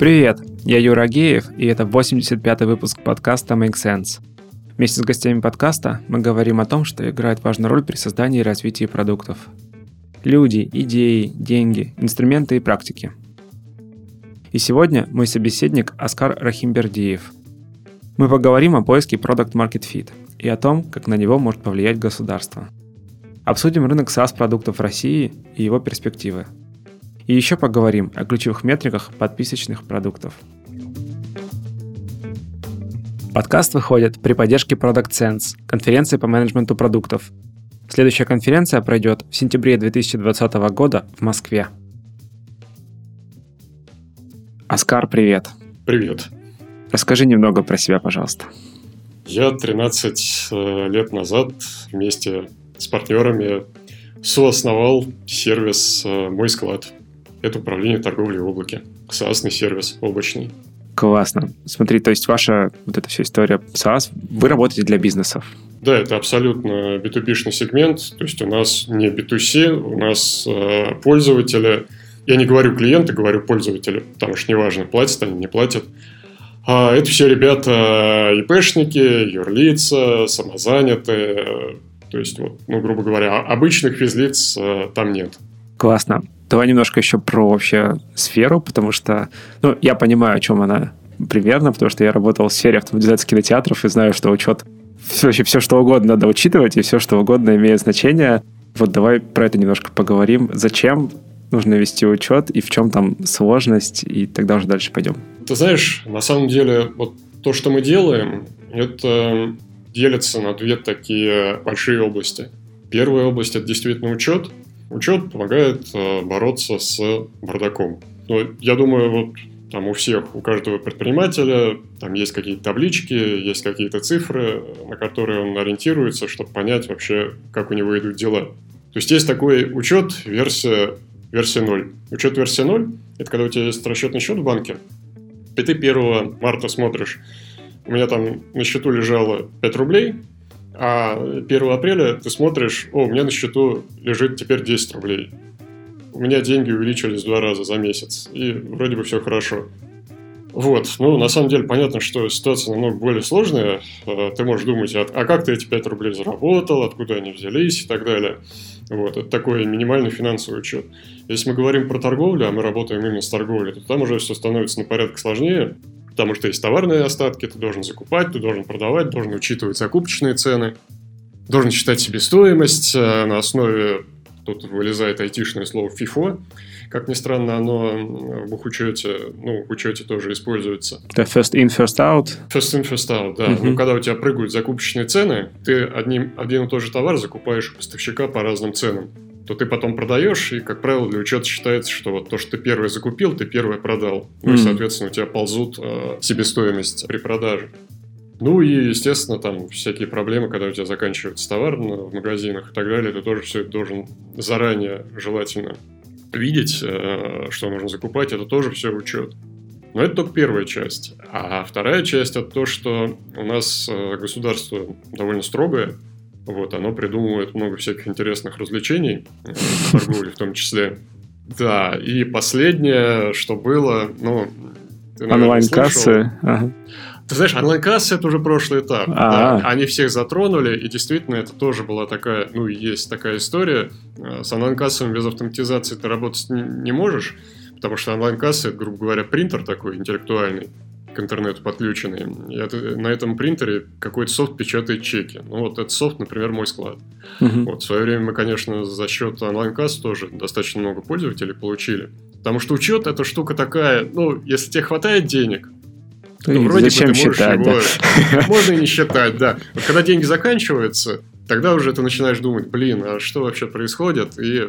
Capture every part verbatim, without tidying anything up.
Привет, я Юра Агеев, и это восемьдесят пятый выпуск подкаста Make Sense. Вместе с гостями подкаста мы говорим о том, что играет важную роль при создании и развитии продуктов. Люди, идеи, деньги, инструменты и практики. И сегодня мой собеседник Аскар Рахимбердиев. Мы поговорим о поиске Product/Market Fit и о том, как на него может повлиять государство. Обсудим рынок SaaS-продуктов в России и его перспективы. И еще поговорим о ключевых метриках подписочных продуктов. Подкаст выходит при поддержке ProductSense, конференции по менеджменту продуктов. Следующая конференция пройдет в сентябре две тысячи двадцатого года в Москве. Аскар, привет. Привет. Расскажи немного про себя, пожалуйста. Я тринадцать лет назад вместе с партнерами соосновал сервис «Мой склад». Это управление торговлей в облаке. SaaS-ный сервис облачный. Классно. Смотри, то есть ваша вот эта вся история SaaS, вы работаете для бизнесов? Да, это абсолютно би ту би-шный сегмент. То есть у нас не би ту си, у нас э, пользователи. Я не говорю клиенты, говорю пользователи, потому что неважно, платят они, не платят. А это все ребята ИПшники, юрлица, самозанятые. То есть, вот, ну, грубо говоря, обычных физлиц э, там нет. Классно. Давай немножко еще про вообще сферу, потому что, ну, я понимаю, о чем она примерно, потому что я работал в сфере автоматизации кинотеатров и знаю, что учет, вообще все, что угодно надо учитывать, и все, что угодно имеет значение. Вот давай про это немножко поговорим. Зачем нужно вести учет, и в чем там сложность, и тогда уже дальше пойдем. Ты знаешь, на самом деле, вот то, что мы делаем, это делится на две такие большие области. Первая область – это действительно учет. Учет помогает э, бороться с бардаком. Но я думаю, вот там у всех, у каждого предпринимателя там есть какие-то таблички, есть какие-то цифры, на которые он ориентируется, чтобы понять вообще, как у него идут дела. То есть есть такой учет версия, версия ноль. Учет версия ноль – это когда у тебя есть расчетный счет в банке, и ты первого марта смотришь, у меня там на счету лежало пять рублей, а первого апреля ты смотришь, о, у меня на счету лежит теперь десять рублей. У меня деньги увеличились в два раза за месяц, и вроде бы все хорошо. Вот, ну, на самом деле, понятно, что ситуация намного более сложная. Ты можешь думать, а как ты эти пять рублей заработал, откуда они взялись и так далее. Вот, это такой минимальный финансовый учет. Если мы говорим про торговлю, а мы работаем именно с торговлей, то там уже все становится на порядок сложнее. Потому что есть товарные остатки, ты должен закупать, ты должен продавать, должен учитывать закупочные цены, должен считать себестоимость на основе, тут вылезает айтишное слово «фифо», как ни странно, оно в бухучете, ну, в учете тоже используется. Это first in, first out? First in, first out, да. Uh-huh. Ну, когда у тебя прыгают закупочные цены, ты одним, один и тот же товар закупаешь у поставщика по разным ценам. То ты потом продаешь, и, как правило, для учета считается, что вот то, что ты первое закупил, ты первое продал. Ну, mm-hmm. и, соответственно, у тебя ползут э, себестоимость при продаже. Ну, и, естественно, там всякие проблемы, когда у тебя заканчивается товар в магазинах и так далее, ты тоже все это должен заранее желательно видеть, э, что нужно закупать, это тоже все учет. Но это только первая часть. А вторая часть – это то, что у нас государство довольно строгое. Вот, оно придумывает много всяких интересных развлечений, торговли в том числе. Да, и последнее, что было, ну... Онлайн-кассы? Ага. Ты знаешь, онлайн-кассы – это уже прошлый этап. Да? Они всех затронули, и действительно это тоже была такая, ну, есть такая история. С онлайн-кассами без автоматизации ты работать не можешь, потому что онлайн-кассы – это, грубо говоря, принтер такой интеллектуальный, к интернету подключенный. Я на этом принтере какой-то софт печатает чеки. Ну, вот этот софт, например, «Мой склад». Uh-huh. Вот, в свое время мы, конечно, за счет онлайн-касс тоже достаточно много пользователей получили. Потому что учет – это штука такая, ну, если тебе хватает денег, то ну, вроде бы ты можешь считать, его... Да? Можно и не считать, да. Вот когда деньги заканчиваются, тогда уже ты начинаешь думать, блин, а что вообще происходит? И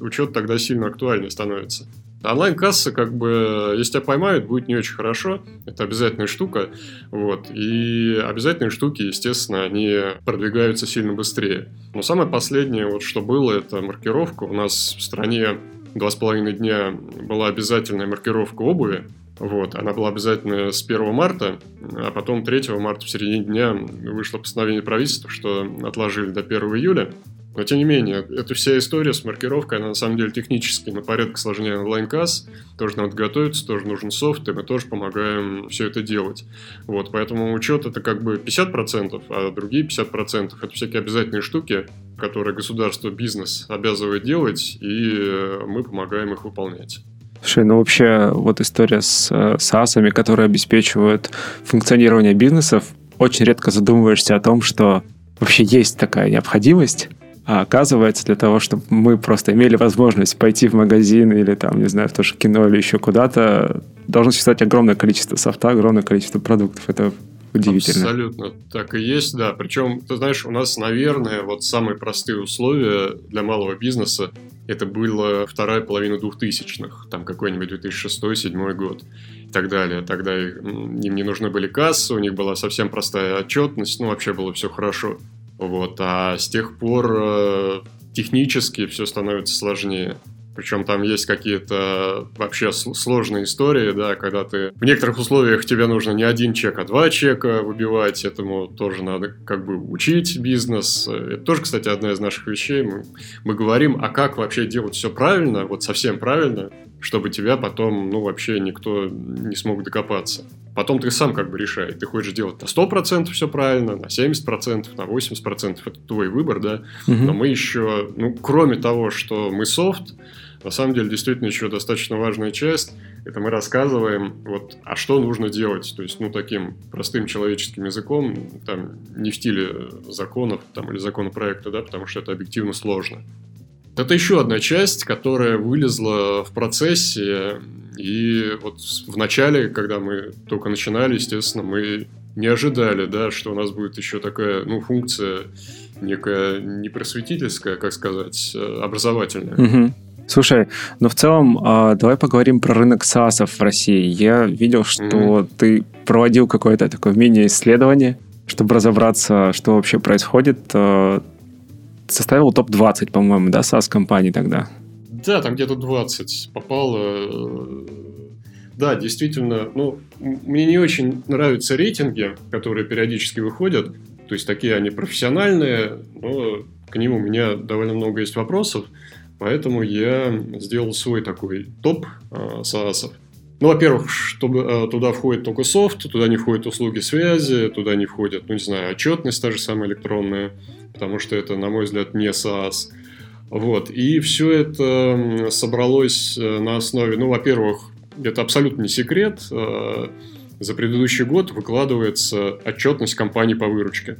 учет тогда сильно актуальнее становится. Онлайн-касса, как бы, если тебя поймают, будет не очень хорошо. Это обязательная штука. Вот. И обязательные штуки, естественно, они продвигаются сильно быстрее. Но самое последнее, вот, что было, это маркировка. У нас в стране два с половиной дня была обязательная маркировка обуви. Вот. Она была обязательная с первого марта, а потом третьего марта в середине дня вышло постановление правительства, что отложили до первого июля. Но, тем не менее, эта вся история с маркировкой, она на самом деле технически на порядок сложнее онлайн-касс. Тоже надо готовиться, тоже нужен софт, и мы тоже помогаем все это делать. Вот, поэтому учет — это как бы пятьдесят процентов, а другие пятьдесят процентов — это всякие обязательные штуки, которые государство, бизнес обязывает делать, и мы помогаем их выполнять. Слушай, ну вообще вот история с SaaS-ами, которые обеспечивают функционирование бизнесов, очень редко задумываешься о том, что вообще есть такая необходимость, а оказывается, для того, чтобы мы просто имели возможность пойти в магазин или там, не знаю, в то же кино или еще куда-то, должно существовать огромное количество софта, огромное количество продуктов. Это удивительно. Абсолютно. Так и есть, да. Причем, ты знаешь, у нас, наверное, вот самые простые условия для малого бизнеса, это была вторая половина двухтысячных, там какой-нибудь две тысячи шестой - две тысячи седьмой год и так далее. Тогда им не нужны были кассы, у них была совсем простая отчетность, ну вообще было все хорошо. Вот, а с тех пор э, технически все становится сложнее. Причем там есть какие-то вообще сложные истории, да, когда ты в некоторых условиях тебе нужно не один чек, а два чека выбивать, этому тоже надо как бы учить бизнес. Это тоже, кстати, одна из наших вещей. Мы, мы говорим, а как вообще делать все правильно, вот совсем правильно, чтобы тебя потом, ну, вообще никто не смог докопаться. Потом ты сам как бы решай, ты хочешь делать на сто процентов все правильно, на семьдесят процентов, на восемьдесят процентов, это твой выбор, да. Угу. Но мы еще, ну, кроме того, что мы софт, на самом деле, действительно, еще достаточно важная часть, это мы рассказываем, вот, а что нужно делать, то есть, ну, таким простым человеческим языком, там, не в стиле законов, там, или законопроекта, да, потому что это объективно сложно. Это еще одна часть, которая вылезла в процессе, и вот в начале, когда мы только начинали, естественно, мы не ожидали, да, что у нас будет еще такая, ну, функция некая не просветительская, как сказать, образовательная. Угу. Слушай, ну, в целом, давай поговорим про рынок SaaS в России. Я видел, что угу. ты проводил какое-то такое мини-исследование, чтобы разобраться, что вообще происходит. Составил топ двадцать, по-моему, да, SaaS-компаний тогда? Да, там где-то двадцать попало. Да, действительно, ну, мне не очень нравятся рейтинги, которые периодически выходят. То есть, такие они профессиональные, но к ним у меня довольно много есть вопросов. Поэтому я сделал свой такой топ SaaS-ов. Ну, во-первых, чтобы, туда входит только софт, туда не входят услуги связи, туда не входят, ну, не знаю, отчетность та же самая электронная, потому что это, на мой взгляд, не SaaS. Вот. И все это собралось на основе, ну, во-первых, это абсолютно не секрет, за предыдущий год выкладывается отчетность компании по выручке.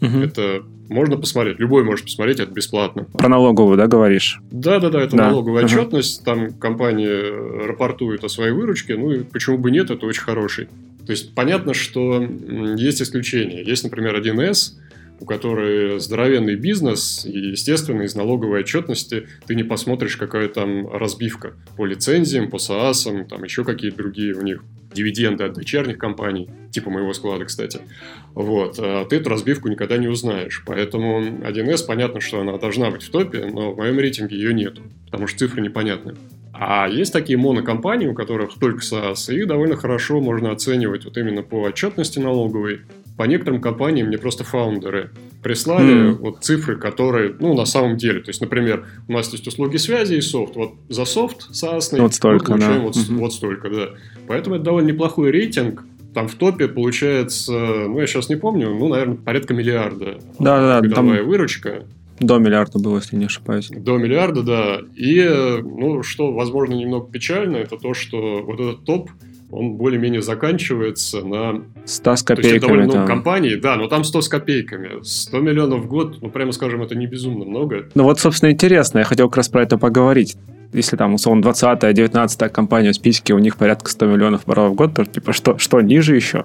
Угу. Это можно посмотреть, любой может посмотреть, это бесплатно. Про налоговую, да, говоришь? Да-да-да, это да. налоговая угу. отчетность, там компании рапортуют о своей выручке, ну и почему бы нет, это очень хороший. То есть понятно, что есть исключения. Есть, например, один эс, у которой здоровенный бизнес, и, естественно, из налоговой отчетности ты не посмотришь, какая там разбивка по лицензиям, по SaaS-ам, там еще какие-то другие у них дивиденды от дочерних компаний, типа моего склада, кстати. Вот. А ты эту разбивку никогда не узнаешь. Поэтому один эс, понятно, что она должна быть в топе, но в моем рейтинге ее нету, потому что цифры непонятны. А есть такие монокомпании, у которых только SaaS, и довольно хорошо можно оценивать вот именно по отчетности налоговой. По некоторым компаниям мне просто фаундеры прислали mm. вот цифры, которые, ну, на самом деле, то есть, например, у нас есть услуги связи и софт, вот за софт SaaS-ный вот столько, мы получаем да. вот, mm-hmm. вот столько, да. Поэтому это довольно неплохой рейтинг, там в топе получается, ну, я сейчас не помню, ну, наверное, порядка миллиарда да, годовая да, там... выручка. До миллиарда было, если не ошибаюсь. До миллиарда, да. И, ну, что, возможно, немного печально, это то, что вот этот топ, он более-менее заканчивается на... сто с копейками. То есть, это довольно много компаний, да, но там сто с копейками. сто миллионов в год, ну, прямо скажем, это не безумно много. Ну, вот, собственно, интересно, я хотел как раз про это поговорить. Если там, условно, двадцатая, девятнадцатая компания в списке, у них порядка сто миллионов оборотов в год, то типа что, что ниже еще?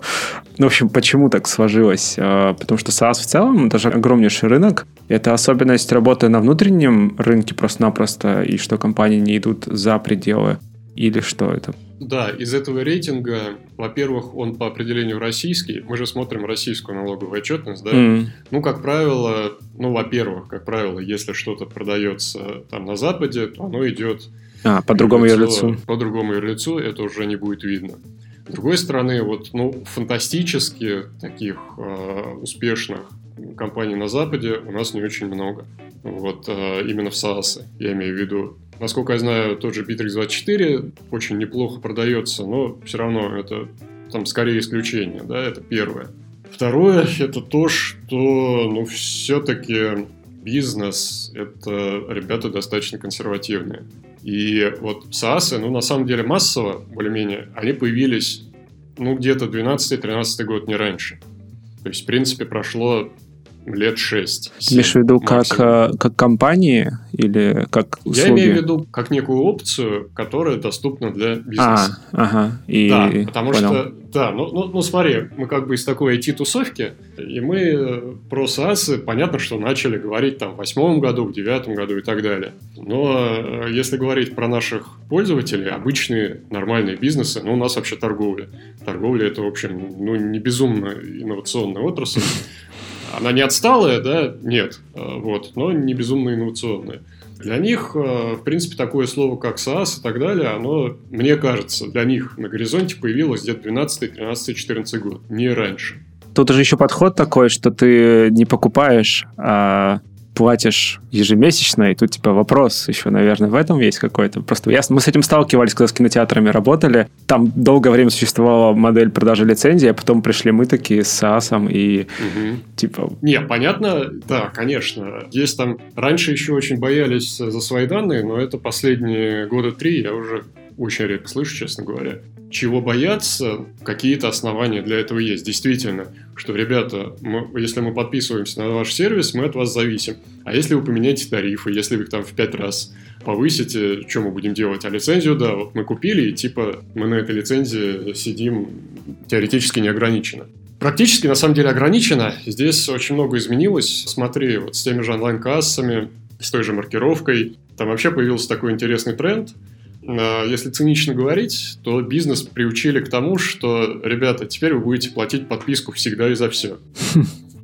Ну, в общем, почему так сложилось? Потому что SaaS в целом, даже огромнейший рынок, это особенность работы на внутреннем рынке просто-напросто, и что компании не идут за пределы. Или что это? Да, из этого рейтинга, во-первых, он по определению российский. Мы же смотрим российскую налоговую отчетность, да? Mm. Ну, как правило, ну, во-первых, как правило, если что-то продается там на Западе, то оно идет... А, по другому юрлицу. По другому юрлицу, это уже не будет видно. С другой стороны, вот, ну, фантастически таких э, успешных компаний на Западе у нас не очень много. Вот именно в SaaS, я имею в виду. Насколько я знаю, тот же Битрикс двадцать четыре очень неплохо продается, но все равно это там скорее исключение, да, это первое. Второе, это то, что, ну, все-таки бизнес, это ребята достаточно консервативные. И вот SaaS, ну, на самом деле массово, более-менее, они появились, ну, где-то двенадцатый-тринадцатый год, не раньше. То есть, в принципе, прошло лет шесть. Имеешь в виду как, как компании или как услуги? Я имею в виду как некую опцию, которая доступна для бизнеса. А, ага. И... Да, потому Понял. что, да, ну, ну, ну смотри, мы как бы из такой ай ти-тусовки, и мы про SaaS, понятно, что начали говорить там в восьмом году, в девятом году и так далее. Но если говорить про наших пользователей, обычные нормальные бизнесы, ну у нас вообще торговля. Торговля это, в общем, ну не безумно инновационная отрасль. Она не отсталая, да? Нет. Вот. Но не безумно инновационная. Для них, в принципе, такое слово, как SaaS и так далее, оно, мне кажется, для них на горизонте появилось где-то двенадцатый, тринадцатый, четырнадцатый год. Не раньше. Тут уже еще подход такой, что ты не покупаешь, а... платишь ежемесячно, и тут, типа, вопрос еще, наверное, в этом есть какой-то. Просто я, мы с этим сталкивались, когда с кинотеатрами работали. Там долгое время существовала модель продажи лицензии, а потом пришли мы такие с SaaS и, угу. типа... Не, понятно, да, конечно. Есть там... Раньше еще очень боялись за свои данные, но это последние года три я уже очень редко слышу, честно говоря. Чего бояться? Какие-то основания для этого есть. Действительно, что, ребята, мы, если мы подписываемся на ваш сервис, мы от вас зависим. А если вы поменяете тарифы, если вы их там в пять раз повысите, что мы будем делать? А лицензию, да, вот мы купили, и типа мы на этой лицензии сидим теоретически неограниченно. Практически, на самом деле, ограничено. Здесь очень много изменилось. Смотри, вот с теми же онлайн-кассами, с той же маркировкой. Там вообще появился такой интересный тренд. Если цинично говорить, то бизнес приучили к тому, что, ребята, теперь вы будете платить подписку всегда и за все.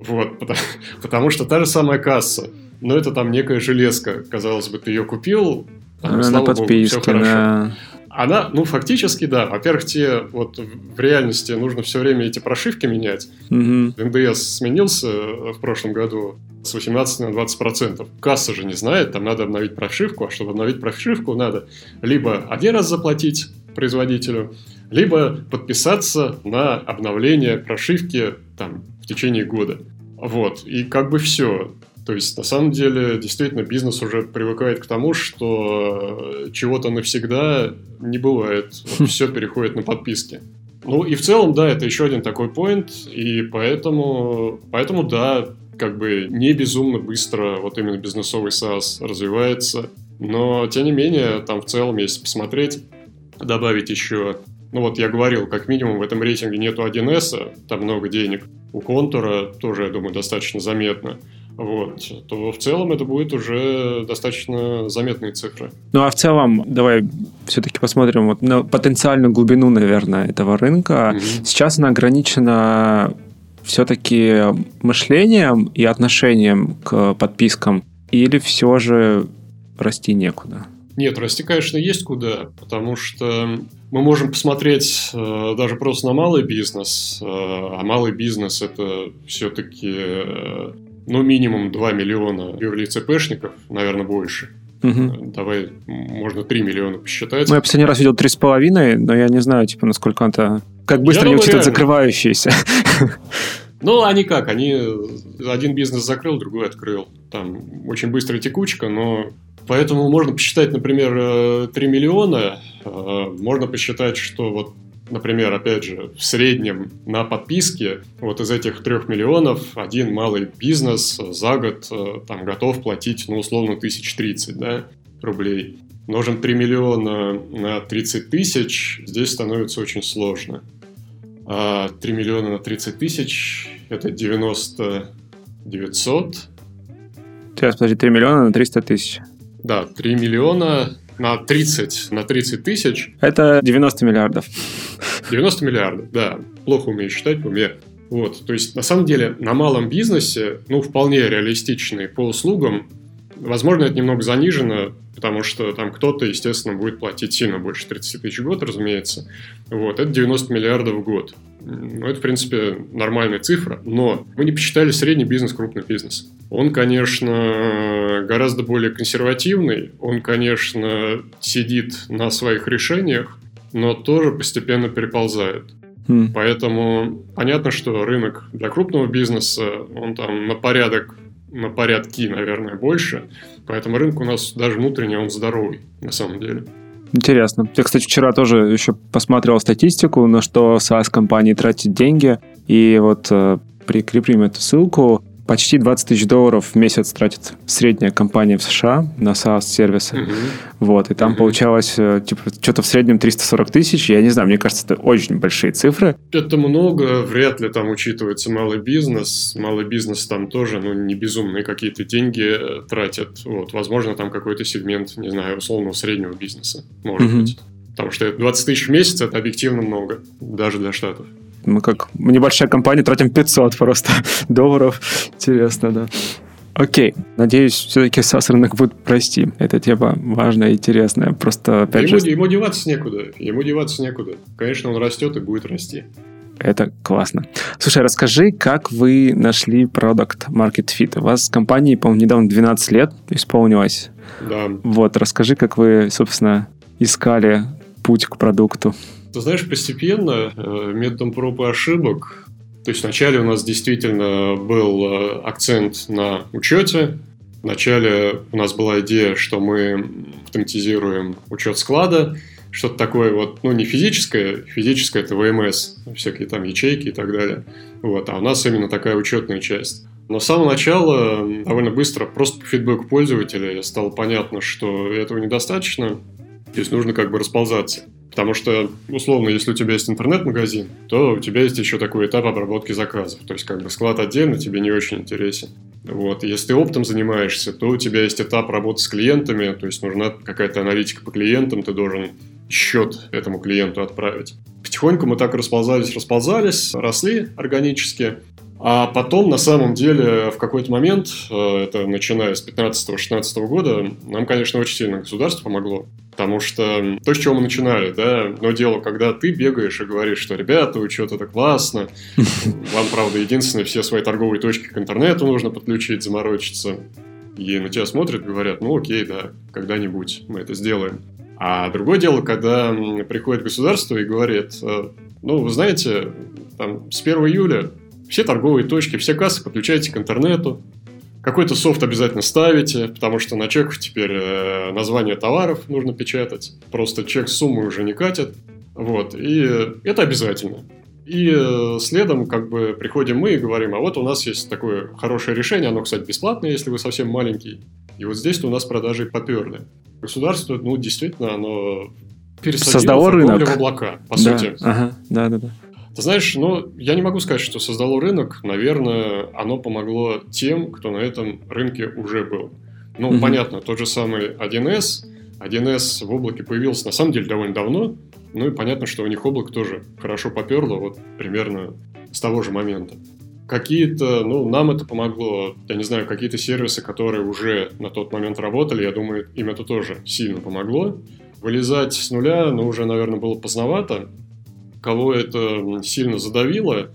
Вот, потому, потому что та же самая касса, но это там некая железка. Казалось бы, ты ее купил, там, слава богу, все хорошо. Да. Она, ну, фактически, да. Во-первых, те, вот, в реальности нужно все время эти прошивки менять. Угу. эн дэ эс сменился в прошлом году с восемнадцати на двадцать процентов. Касса же не знает, там надо обновить прошивку, а чтобы обновить прошивку, надо либо один раз заплатить производителю, либо подписаться на обновление прошивки там, в течение года. Вот, и как бы все. То есть, на самом деле, действительно, бизнес уже привыкает к тому, что чего-то навсегда не бывает. Вот, все переходит на подписки. Ну, и в целом, да, это еще один такой поинт, и поэтому, поэтому, да, как бы не безумно быстро вот именно бизнесовый SaaS развивается. Но, тем не менее, там в целом, если посмотреть, добавить еще... Ну, вот я говорил, как минимум в этом рейтинге нету один эс, там много денег. У Контура тоже, я думаю, достаточно заметно. Вот, то в целом это будет уже достаточно заметные цифры. Ну, а в целом, давай все-таки посмотрим вот на потенциальную глубину, наверное, этого рынка. Mm-hmm. Сейчас она ограничена все-таки мышлением и отношением к подпискам, или все же расти некуда? Нет, расти, конечно, есть куда, потому что мы можем посмотреть э, даже просто на малый бизнес, э, а малый бизнес это все-таки... Э, Ну, минимум два миллиона юрлиц-ИПшников, наверное, больше. Угу. Давай, можно три миллиона посчитать. Ну, я последний раз видел три с половиной, но я не знаю, типа, насколько это... Как быстро я они думаю, учитывают реально. Закрывающиеся. Ну, они как? Они один бизнес закрыл, другой открыл. Там очень быстрая текучка, но... Поэтому можно посчитать, например, три миллиона. Можно посчитать, что вот... Например, опять же, в среднем на подписке вот из этих трех миллионов один малый бизнес за год там, готов платить, ну, условно, тысяча тридцать, да, рублей. Множим три миллиона на тридцать тысяч, здесь становится очень сложно. А три миллиона на тридцать тысяч – это девяносто девятьсот. Сейчас, подожди, три миллиона на триста тысяч. Да, три миллиона... На тридцать, на тридцать тысяч. Это девяносто миллиардов. девяносто миллиардов, да. Плохо умею считать, по мне. Вот, то есть, на самом деле, на малом бизнесе, ну, вполне реалистичный по услугам Возможно, это немного занижено, потому что там кто-то, естественно, будет платить сильно больше тридцать тысяч в год, разумеется. Вот, это девяносто миллиардов в год. Ну, это, в принципе, нормальная цифра, но мы не посчитали средний бизнес, крупный бизнес. Он, конечно, гораздо более консервативный, он, конечно, сидит на своих решениях, но тоже постепенно переползает. Mm. Поэтому понятно, что рынок для крупного бизнеса, он там на порядок, на порядки, наверное, больше, поэтому рынок у нас даже внутренний, он здоровый на самом деле. Интересно. Я, кстати, вчера тоже еще посмотрел статистику, на что SaaS-компании тратят деньги, и вот э, прикрепим эту ссылку. Почти двадцать тысяч долларов в месяц тратит средняя компания в США на SaaS-сервисы. Mm-hmm. Вот, и там mm-hmm. получалось типа, что-то в среднем триста сорок тысяч. Я не знаю, мне кажется, это очень большие цифры. Это много, вряд ли там учитывается малый бизнес. Малый бизнес там тоже, ну, не безумные какие-то деньги тратят. Вот, возможно, там какой-то сегмент, не знаю, условного среднего бизнеса, может mm-hmm. быть. Потому что двадцать тысяч в месяц – это объективно много, даже для Штатов. Мы как небольшая компания тратим пятьсот просто долларов. Интересно, да. Окей. Надеюсь, все-таки SaaS-рынок будет расти. Эта тема важная и интересная. Просто опять ему, же... ему деваться некуда. Ему деваться некуда. Конечно, он растет и будет расти. Это классно. Слушай, расскажи, как вы нашли Product/Market Fit? У вас компании, по-моему, недавно двенадцать лет исполнилось. Да. Вот, расскажи, как вы, собственно, искали путь к продукту. Ты знаешь, постепенно, методом проб и ошибок, то есть вначале у нас действительно был акцент на учете, вначале у нас была идея, что мы автоматизируем учет склада, что-то такое вот, ну не физическое, физическое это вэ эм эс, всякие там ячейки и так далее, вот, а у нас именно такая учетная часть. Но с самого начала довольно быстро, просто по фидбэку пользователя стало понятно, что этого недостаточно, то есть нужно как бы расползаться. Потому что, условно, если у тебя есть интернет-магазин, то у тебя есть еще такой этап обработки заказов. То есть, как бы склад отдельно тебе не очень интересен. Вот. Если ты оптом занимаешься, то у тебя есть этап работы с клиентами, то есть нужна какая-то аналитика по клиентам, ты должен счет этому клиенту отправить. Потихоньку мы так расползались, расползались, росли органически. А потом, на самом деле, в какой-то момент, это начиная с пятнадцатого-шестнадцатого года, нам, конечно, очень сильно государство помогло. Потому что то, с чего мы начинали, да, но дело, когда ты бегаешь и говоришь, что, ребята, учет это классно, вам, правда, единственное, все свои торговые точки к интернету нужно подключить, заморочиться. И на тебя смотрят и говорят, ну окей, да, когда-нибудь мы это сделаем. А другое дело, когда приходит государство и говорит, ну, вы знаете, там, с первого июля все торговые точки, все кассы подключайте к интернету. Какой-то софт обязательно ставите, потому что на чеках теперь э, название товаров нужно печатать. Просто чек с суммой уже не катит. Вот. И э, это обязательно. И э, следом как бы приходим мы и говорим, а вот у нас есть такое хорошее решение, оно, кстати, бесплатное, если вы совсем маленький. И вот здесь-то у нас продажи поперли. Государство, ну, действительно, оно пересадило рынок в облака, по да. сути. Ага. Да, да, да. Ты знаешь, ну, я не могу сказать, что создало рынок. Наверное, оно помогло тем, кто на этом рынке уже был. Ну, mm-hmm. понятно, тот же самый один эс. один эс в облаке появился, на самом деле, довольно давно. Ну, и понятно, что у них облако тоже хорошо поперло, вот примерно с того же момента. Какие-то, ну, нам это помогло. Я не знаю, какие-то сервисы, которые уже на тот момент работали, я думаю, им это тоже сильно помогло. Вылезать с нуля, ну, уже, наверное, было поздновато. Кого это сильно задавило,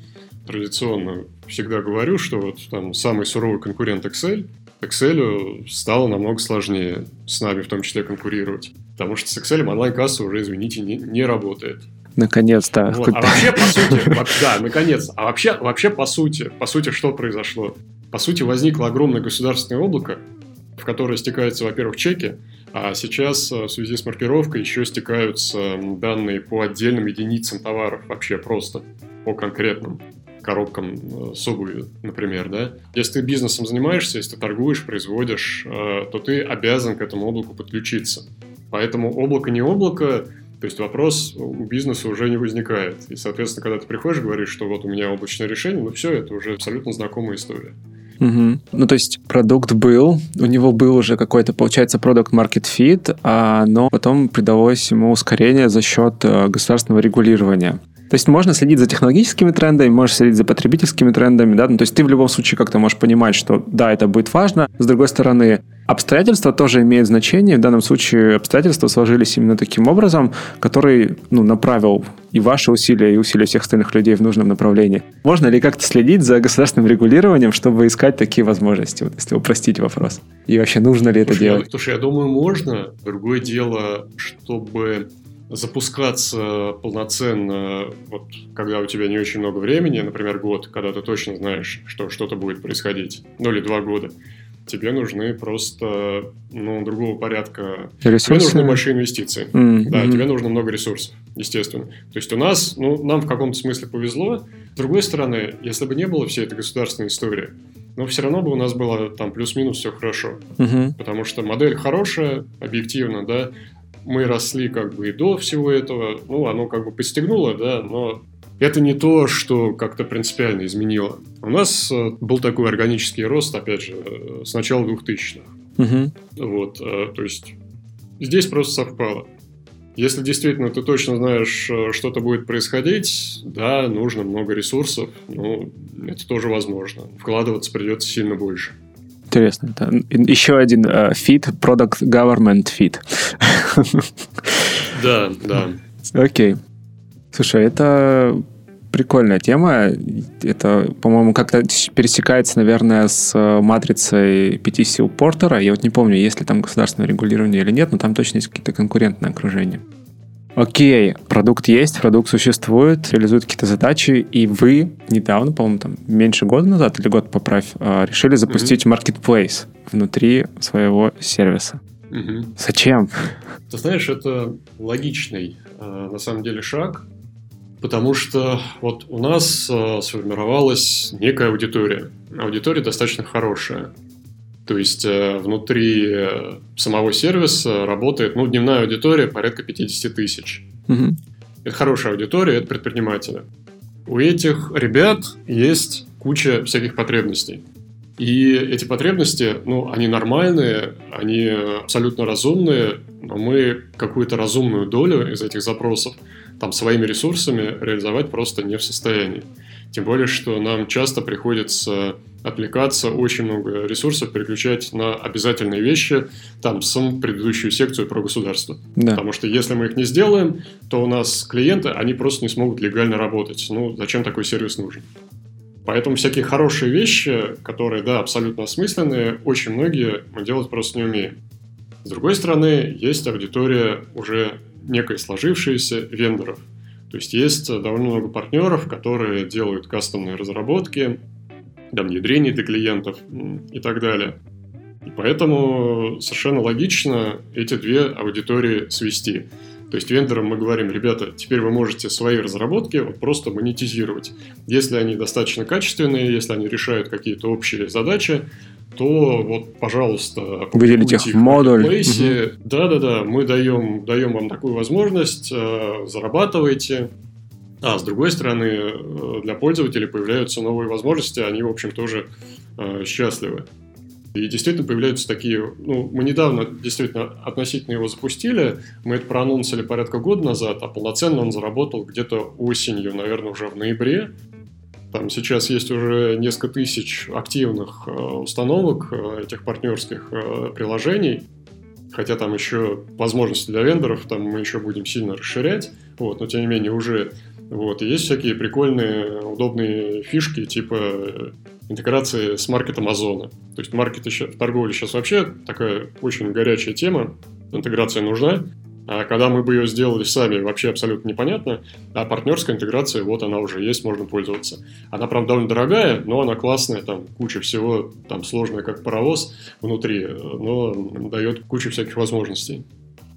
традиционно всегда говорю, что вот там самый суровый конкурент Excel, Excel стало намного сложнее с нами в том числе конкурировать, потому что с Excel онлайн-касса уже, извините, не, не работает. Наконец-то. Вот. А вообще, по сути, да, наконец. А вообще, вообще, по сути, по сути, что произошло? По сути, возникло огромное государственное облако, в которое стекаются, во-первых, чеки, а сейчас в связи с маркировкой еще стекаются данные по отдельным единицам товаров, вообще просто по конкретным коробкам с обувью, например, да. Если ты бизнесом занимаешься, если ты торгуешь, производишь, то ты обязан к этому облаку подключиться. Поэтому облако не облако, то есть вопрос у бизнеса уже не возникает. И, соответственно, когда ты приходишь и говоришь, что вот у меня облачное решение, ну все, это уже абсолютно знакомая история. Угу. Ну, то есть продукт был, у него был уже какой-то, получается, Product/Market Fit, а, но потом придалось ему ускорение за счет э, государственного регулирования. То есть можно следить за технологическими трендами, можешь следить за потребительскими трендами, да, ну, то есть ты в любом случае как-то можешь понимать, что да, это будет важно, с другой стороны... Обстоятельства тоже имеют значение. В данном случае обстоятельства сложились именно таким образом, который, ну, направил и ваши усилия, и усилия всех остальных людей в нужном направлении. Можно ли как-то следить за государственным регулированием, чтобы искать такие возможности, вот, если упростить вопрос? И вообще нужно ли это слушай, делать? Я, слушай, я думаю, можно. Другое дело, чтобы запускаться полноценно, вот, когда у тебя не очень много времени, например, год, когда ты точно знаешь, что что-то будет происходить, ну или два года. Тебе нужны просто, ну, другого порядка. Ресурсы? Тебе нужны большие инвестиции. Mm-hmm. Да, тебе нужно много ресурсов, естественно. То есть у нас, ну, нам в каком-то смысле повезло. С другой стороны, если бы не было всей этой государственной истории, но все равно бы у нас было там плюс-минус все хорошо. Mm-hmm. Потому что модель хорошая, объективно, да. Мы росли как бы и до всего этого. Ну, оно как бы подстегнуло, да, но... Это не то, что как-то принципиально изменило. У нас был такой органический рост, опять же, с начала двухтысячных. Угу. Вот, то есть здесь просто совпало. Если действительно ты точно знаешь, что-то будет происходить, да, нужно много ресурсов, но это тоже возможно. Вкладываться придется сильно больше. Интересно. Да. Еще один uh, фит, Product/Market Fit. Да, да. Окей. Слушай, это прикольная тема. Это, по-моему, как-то пересекается, наверное, с матрицей пяти сил Портера. Я вот не помню, есть ли там государственное регулирование или нет, но там точно есть какие-то конкурентные окружения. Окей, продукт есть, продукт существует, реализует какие-то задачи, и вы недавно, по-моему, там меньше года назад или год, поправь, решили запустить маркетплейс mm-hmm. внутри своего сервиса. Mm-hmm. Зачем? Ты знаешь, это логичный, на самом деле, шаг. Потому что вот у нас э, сформировалась некая аудитория. Аудитория достаточно хорошая. То есть э, внутри э, самого сервиса работает, ну, дневная аудитория порядка пятьдесят тысяч. Угу. Это хорошая аудитория, это предприниматели. У этих ребят есть куча всяких потребностей. И эти потребности, ну, они нормальные, они абсолютно разумные, но мы какую-то разумную долю из этих запросов там своими ресурсами реализовать просто не в состоянии. Тем более, что нам часто приходится отвлекаться, очень много ресурсов переключать на обязательные вещи, там, саму предыдущую секцию про государство. Да. Потому что если мы их не сделаем, то у нас клиенты, они просто не смогут легально работать. Ну, зачем такой сервис нужен? Поэтому всякие хорошие вещи, которые, да, абсолютно осмысленные, очень многие мы делать просто не умеем. С другой стороны, есть аудитория уже некой сложившейся вендоров. То есть есть довольно много партнеров, которые делают кастомные разработки, там, внедрение для клиентов и так далее. И поэтому совершенно логично эти две аудитории свести. То есть вендорам мы говорим: ребята, теперь вы можете свои разработки вот просто монетизировать. Если они достаточно качественные, если они решают какие-то общие задачи, то вот, пожалуйста, выделите их в модуль. Угу. Да-да-да, мы даем, даем вам такую возможность, зарабатывайте. А с другой стороны, для пользователей появляются новые возможности, они, в общем, тоже счастливы. И действительно появляются такие... Ну, мы недавно действительно относительно его запустили. Мы это проанонсили порядка года назад, а полноценно он заработал где-то осенью, наверное, уже в ноябре. Там сейчас есть уже несколько тысяч активных э, установок э, этих партнерских э, приложений. Хотя там еще возможности для вендоров там мы еще будем сильно расширять. Вот, но, тем не менее, уже... Вот, и есть всякие прикольные, удобные фишки, типа интеграции с маркетом Озона. То есть маркет еще, торговля сейчас вообще такая очень горячая тема, интеграция нужна. А когда мы бы ее сделали сами, вообще абсолютно непонятно. А партнерская интеграция, вот она уже есть, можно пользоваться. Она, правда, довольно дорогая, но она классная, там куча всего, там сложная, как паровоз внутри, но дает кучу всяких возможностей.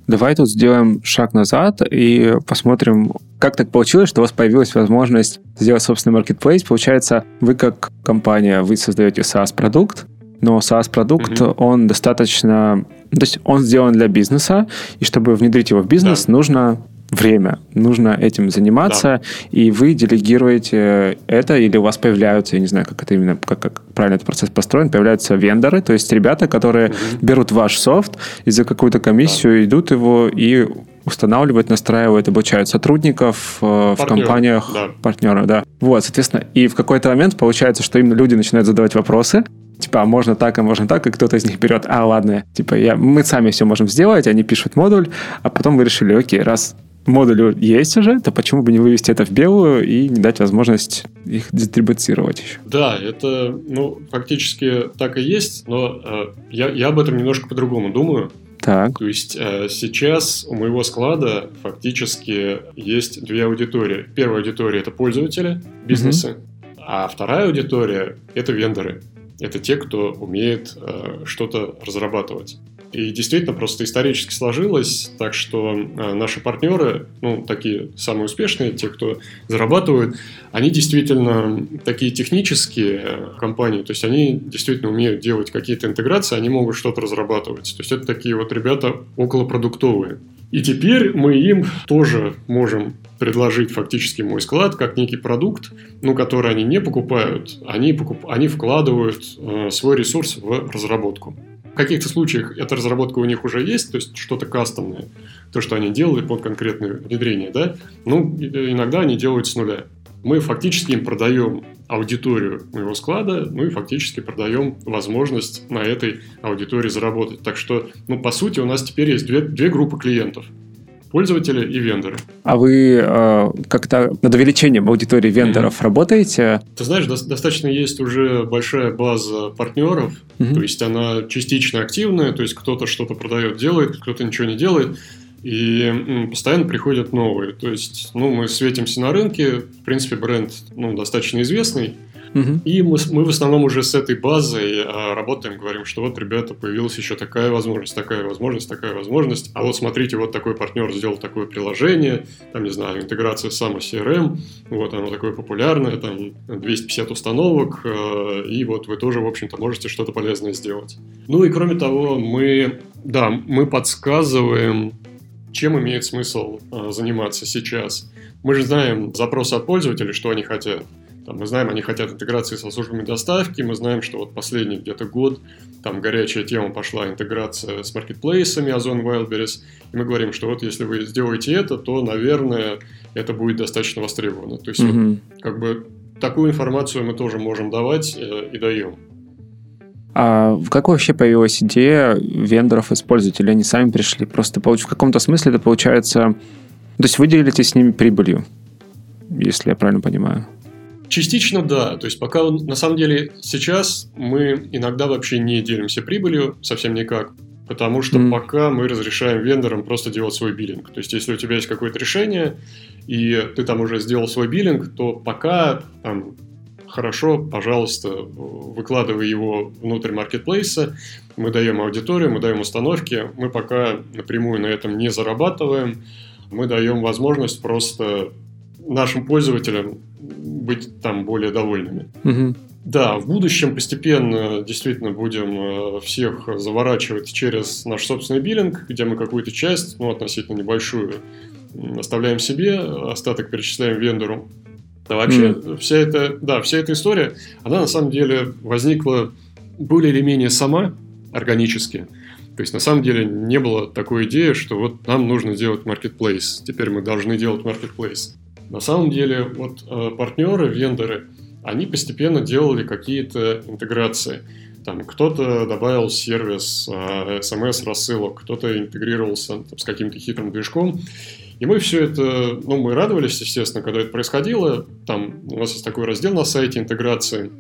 Давай тут сделаем шаг назад и посмотрим, как так получилось, что у вас появилась возможность сделать собственный маркетплейс. Получается, вы как компания, вы создаете SaaS-продукт, но SaaS-продукт, mm-hmm. он достаточно... То есть он сделан для бизнеса, и чтобы внедрить его в бизнес, да. нужно время, нужно этим заниматься, да. и вы делегируете это, или у вас появляются, я не знаю, как это именно, как, как правильно этот процесс построен, появляются вендоры, то есть ребята, которые mm-hmm. берут ваш софт и за какую-то комиссию да. идут его и устанавливают, настраивают, обучают сотрудников партнеры, в компаниях, да. партнеров, да. Вот, соответственно, и в какой-то момент получается, что именно люди начинают задавать вопросы, Типа, а можно так, а можно так, и кто-то из них берет, а ладно, типа, я, мы сами все можем сделать, они пишут модуль, а потом мы решили, окей, раз модуль есть уже, то почему бы не вывести это в белую и не дать возможность их дистрибуцировать еще? Да, это, ну, практически так и есть, но э, я, я об этом немножко по-другому думаю. Так. То есть э, сейчас у моего склада фактически есть две аудитории. Первая аудитория – это пользователи, бизнесы, mm-hmm. а вторая аудитория – это вендоры. Это те, кто умеет э, что-то разрабатывать. И действительно, просто исторически сложилось, так что э, наши партнеры, ну, такие самые успешные, те, кто зарабатывают, они действительно такие технические э, компании, то есть они действительно умеют делать какие-то интеграции, они могут что-то разрабатывать. То есть это такие вот ребята околопродуктовые. И теперь мы им тоже можем предложить фактически мой склад как некий продукт, ну, который они не покупают, они, покуп... они вкладывают э, свой ресурс в разработку. В каких-то случаях эта разработка у них уже есть, то есть что-то кастомное, то, что они делали под конкретное внедрение, да? Ну, иногда они делают с нуля. Мы фактически им продаем аудиторию моего склада, ну и фактически продаем возможность на этой аудитории заработать. Так что, ну, по сути, у нас теперь есть две, две группы клиентов. Пользователи и вендоры. А вы э, как-то над увеличением аудитории вендоров mm-hmm. работаете? Ты знаешь, до- достаточно есть уже большая база партнеров, mm-hmm. то есть она частично активная, то есть кто-то что-то продает, делает, кто-то ничего не делает, и м, постоянно приходят новые. То есть, ну, мы светимся на рынке, в принципе, бренд, ну, достаточно известный, mm-hmm. и мы, мы в основном уже с этой базой а, работаем, говорим, что вот, ребята, появилась еще такая возможность, такая возможность, такая возможность, а вот смотрите, вот такой партнер сделал такое приложение, там, не знаю, интеграция с самой си эр эм, вот оно такое популярное, там, двести пятьдесят установок, а, и вот вы тоже, в общем-то, можете что-то полезное сделать. Ну и кроме того, мы, да, мы подсказываем, чем имеет смысл а, заниматься сейчас. Мы же знаем запросы от пользователей, что они хотят. Там, мы знаем, они хотят интеграции со службами доставки, мы знаем, что вот последний где-то год там горячая тема пошла интеграция с маркетплейсами Ozon, Wildberries, и мы говорим, что вот если вы сделаете это, то, наверное, это будет достаточно востребовано. То есть mm-hmm. вот, как бы такую информацию мы тоже можем давать э, и даем. А как вообще появилась идея вендоров и пользователей? Они сами пришли? Просто в каком-то смысле это получается... То есть вы делитесь с ними прибылью, если я правильно понимаю? Частично да, то есть пока на самом деле сейчас мы иногда вообще не делимся прибылью, совсем никак, потому что mm-hmm. пока мы разрешаем вендорам просто делать свой биллинг. То есть если у тебя есть какое-то решение, и ты там уже сделал свой биллинг, то пока там, хорошо, пожалуйста, выкладывай его внутрь маркетплейса, мы даем аудиторию, мы даем установки, мы пока напрямую на этом не зарабатываем, мы даем возможность просто нашим пользователям быть там более довольными. Угу. Да, в будущем постепенно действительно будем всех заворачивать через наш собственный биллинг, где мы какую-то часть, ну, относительно небольшую, оставляем себе, остаток перечисляем вендору. Да, вообще, угу. вся эта, да, вся эта история, она на самом деле возникла более или менее сама, органически. То есть, на самом деле, не было такой идеи, что вот нам нужно делать маркетплейс, теперь мы должны делать маркетплейс. На самом деле, вот э, партнеры, вендоры, они постепенно делали какие-то интеграции. Там кто-то добавил сервис э, эс эм эс-рассылок, кто-то интегрировался там, с каким-то хитрым движком. И мы все это, ну, мы радовались, естественно, когда это происходило. Там у нас есть такой раздел на сайте интеграции.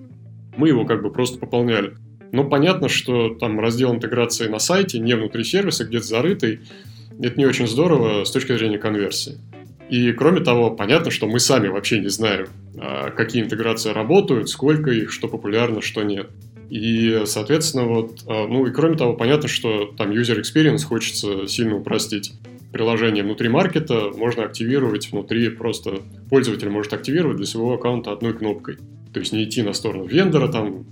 Мы его как бы просто пополняли. Но понятно, что там раздел интеграции на сайте, не внутри сервиса, где-то зарытый. Это не очень здорово с точки зрения конверсии. И, кроме того, понятно, что мы сами вообще не знаем, какие интеграции работают, сколько их, что популярно, что нет. И, соответственно, вот, ну и кроме того, понятно, что там user experience хочется сильно упростить. Приложение внутри маркета можно активировать внутри, просто пользователь может активировать для своего аккаунта одной кнопкой. То есть не идти на сторону вендора, там,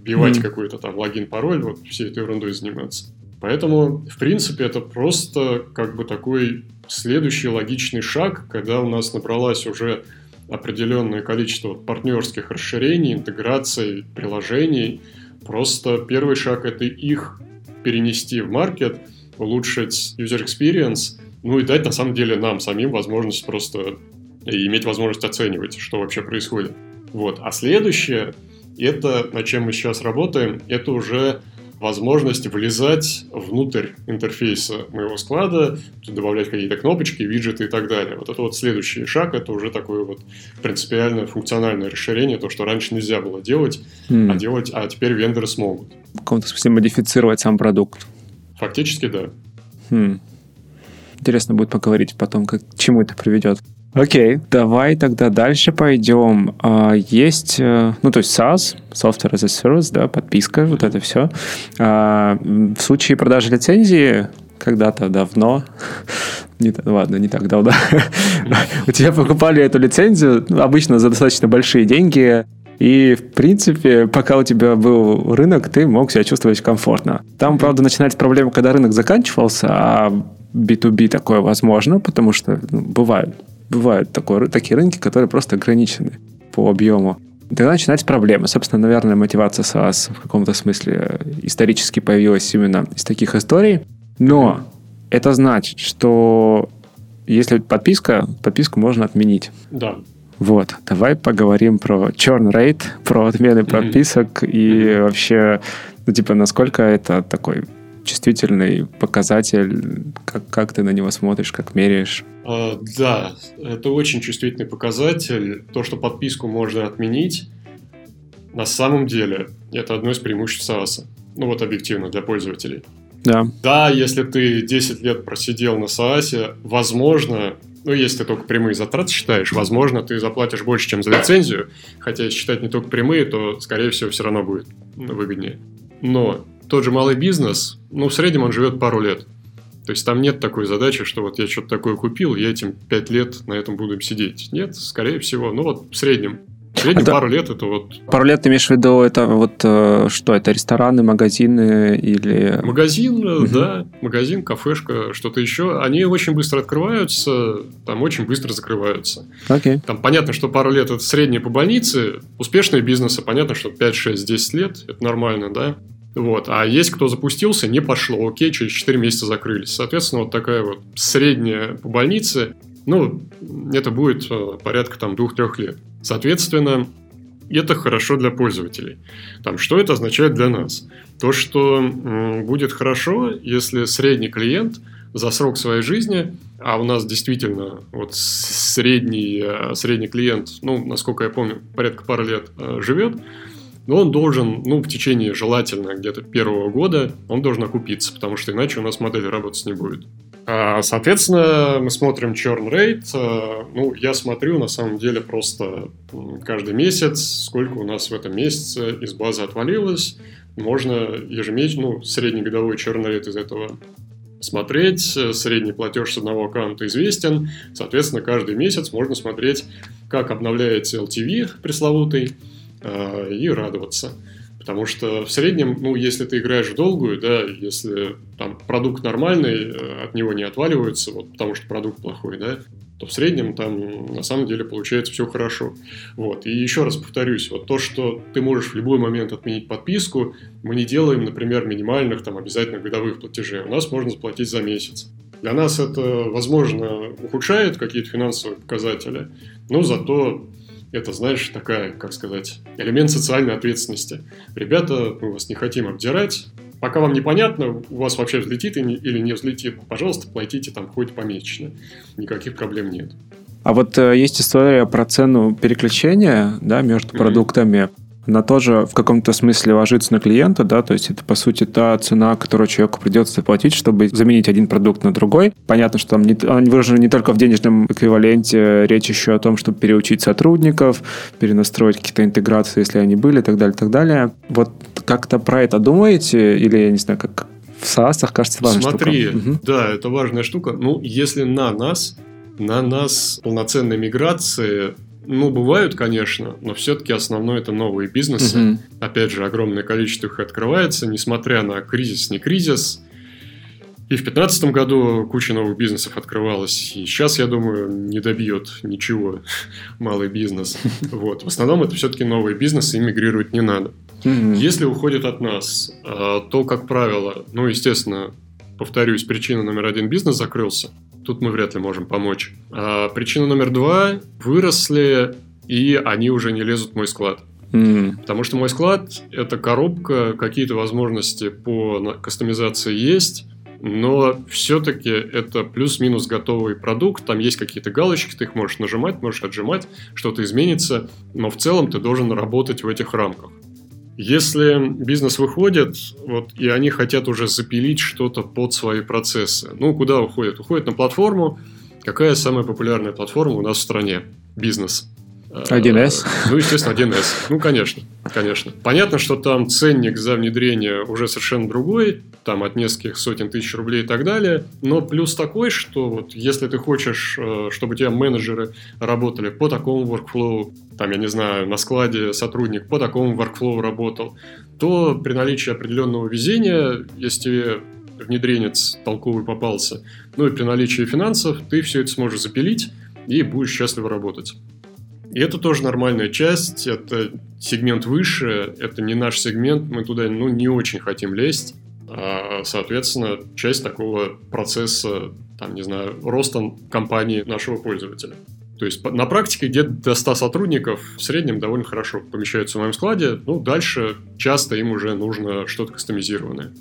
вбивать mm-hmm. какой-то там логин, пароль, вот всей этой ерундой заниматься. Поэтому, в принципе, это просто как бы такой следующий логичный шаг, когда у нас набралось уже определенное количество партнерских расширений, интеграций, приложений. Просто первый шаг – это их перенести в маркет, улучшить user experience, ну и дать, на самом деле, нам самим возможность просто иметь возможность оценивать, что вообще происходит. Вот. А следующее И это, над чем мы сейчас работаем, это уже возможность влезать внутрь интерфейса моего склада, добавлять какие-то кнопочки, виджеты и так далее. Вот это вот следующий шаг, это уже такое вот принципиальное функциональное расширение, то, что раньше нельзя было делать, mm. а делать, а теперь вендоры смогут. В каком-то смысле модифицировать сам продукт. Фактически, да. Hmm. Интересно будет поговорить потом, как, к чему это приведет. Окей, давай тогда дальше пойдем. Есть, ну то есть SaaS, Software as a Service, да, подписка, вот это все. В случае продажи лицензии когда-то давно, не, ладно, не так давно, у тебя покупали эту лицензию обычно за достаточно большие деньги. И, в принципе, пока у тебя был рынок, ты мог себя чувствовать комфортно. Там, правда, начинались проблемы, когда рынок заканчивался, а би ту би такое возможно, потому что ну, бывают, бывают такое, такие рынки, которые просто ограничены по объему. Тогда начинались проблемы. Собственно, наверное, мотивация SaaS в каком-то смысле исторически появилась именно из таких историй. Но это значит, что если подписка, подписку можно отменить. Да. Вот, давай поговорим про churn rate, про отмены подписок mm-hmm. и mm-hmm. вообще, ну, типа, насколько это такой чувствительный показатель, как, как ты на него смотришь, как меряешь? А, да, это очень чувствительный показатель. То, что подписку можно отменить, на самом деле, это одно из преимуществ SaaS. Ну, вот объективно, для пользователей. Да. Да, если ты десять лет просидел на SaaS, возможно... Ну, если ты только прямые затраты считаешь, возможно, ты заплатишь больше, чем за лицензию. Хотя, если считать не только прямые, то, скорее всего, все равно будет выгоднее. Но тот же малый бизнес, ну, в среднем он живет пару лет. То есть, там нет такой задачи, что вот я что-то такое купил, я этим пять лет на этом буду сидеть. Нет, скорее всего, ну, вот в среднем. В среднем это... пару лет это вот... Пару лет ты имеешь в виду, это вот что, это рестораны, магазины или... Магазин, mm-hmm. да, магазин, кафешка, что-то еще. Они очень быстро открываются, там очень быстро закрываются. Okay. Там понятно, что пару лет это средние по больнице, успешные бизнесы, понятно, что пять, шесть, десять лет, это нормально, да. Вот. А есть кто запустился, не пошло, окей, через четыре месяца закрылись. Соответственно, вот такая вот средняя по больнице, ну, это будет порядка там двух-трех лет. Соответственно, это хорошо для пользователей. Там, что это означает для нас? То, что м, будет хорошо, если средний клиент за срок своей жизни, а у нас действительно вот средний, средний клиент, ну, насколько я помню, порядка пары лет э, живет, но он должен, ну, в течение желательно где-то первого года, он должен окупиться, потому что иначе у нас модель работать не будет. Соответственно, мы смотрим churn rate. Ну, я смотрю, на самом деле, просто каждый месяц, сколько у нас в этом месяце из базы отвалилось. Можно ежемесячно, ну, среднегодовой churn rate из этого смотреть. Средний платеж с одного аккаунта известен. Соответственно, каждый месяц можно смотреть, как обновляется эл ти ви пресловутый, и радоваться. Потому что в среднем, ну, если ты играешь в долгую, да, если там продукт нормальный, от него не отваливаются, вот, потому что продукт плохой, да, то в среднем там на самом деле получается все хорошо. Вот. И еще раз повторюсь, вот то, что ты можешь в любой момент отменить подписку, мы не делаем, например, минимальных там обязательно годовых платежей. У нас можно заплатить за месяц. Для нас это, возможно, ухудшает какие-то финансовые показатели, но зато... Это, знаешь, такая, как сказать, элемент социальной ответственности. Ребята, мы вас не хотим обдирать. Пока вам непонятно, у вас вообще взлетит или не взлетит, пожалуйста, платите там хоть помесячно. Никаких проблем нет. А вот э, есть история про цену переключения, да, между mm-hmm. продуктами. Она тоже в каком-то смысле ложится на клиента, да, то есть это, по сути, та цена, которую человеку придется заплатить, чтобы заменить один продукт на другой. Понятно, что там не, она выражена не только в денежном эквиваленте, речь еще о том, чтобы переучить сотрудников, перенастроить какие-то интеграции, если они были, и так далее, и так далее. Вот как-то про это думаете? Или, я не знаю, как в SaaS, кажется, важная Смотри, штука. Смотри, да, это важная штука. Ну, если на нас, на нас полноценной миграции... Ну, бывают, конечно, но все-таки основное – это новые бизнесы. Uh-huh. Опять же, огромное количество их открывается, несмотря на кризис, не кризис. И в две тысячи пятнадцатом году куча новых бизнесов открывалась. И сейчас, я думаю, не добьет ничего малый бизнес. Вот. В основном это все-таки новые бизнесы, и мигрировать не надо. Uh-huh. Если уходят от нас, то, как правило, ну, естественно, повторюсь, причина номер один – бизнес закрылся. Тут мы вряд ли можем помочь. А причина номер два – выросли, и они уже не лезут в мой склад. Mm-hmm. Потому что мой склад – это коробка, какие-то возможности по кастомизации есть, но все-таки это плюс-минус готовый продукт, там есть какие-то галочки, ты их можешь нажимать, можешь отжимать, что-то изменится, но в целом ты должен работать в этих рамках. Если бизнес выходит, вот, и они хотят уже запилить что-то под свои процессы, ну, куда уходят? Уходят на платформу. Какая самая популярная платформа у нас в стране? Бизнес. один эс. Ну, естественно, один эс. Ну, конечно, конечно. Понятно, что там ценник за внедрение уже совершенно другой, там от нескольких сотен тысяч рублей и так далее, но плюс такой, что вот если ты хочешь, чтобы у тебя менеджеры работали по такому workflow, там, я не знаю, на складе сотрудник по такому workflow работал, то при наличии определенного везения, если тебе внедренец толковый попался, ну и при наличии финансов, ты все это сможешь запилить и будешь счастливо работать. И это тоже нормальная часть, это сегмент выше, это не наш сегмент, мы туда ну, не очень хотим лезть, а, соответственно, часть такого процесса, там, не знаю, роста компании нашего пользователя. То есть на практике где-то до ста сотрудников в среднем довольно хорошо помещаются в моем складе, ну, дальше часто им уже нужно что-то кастомизированное.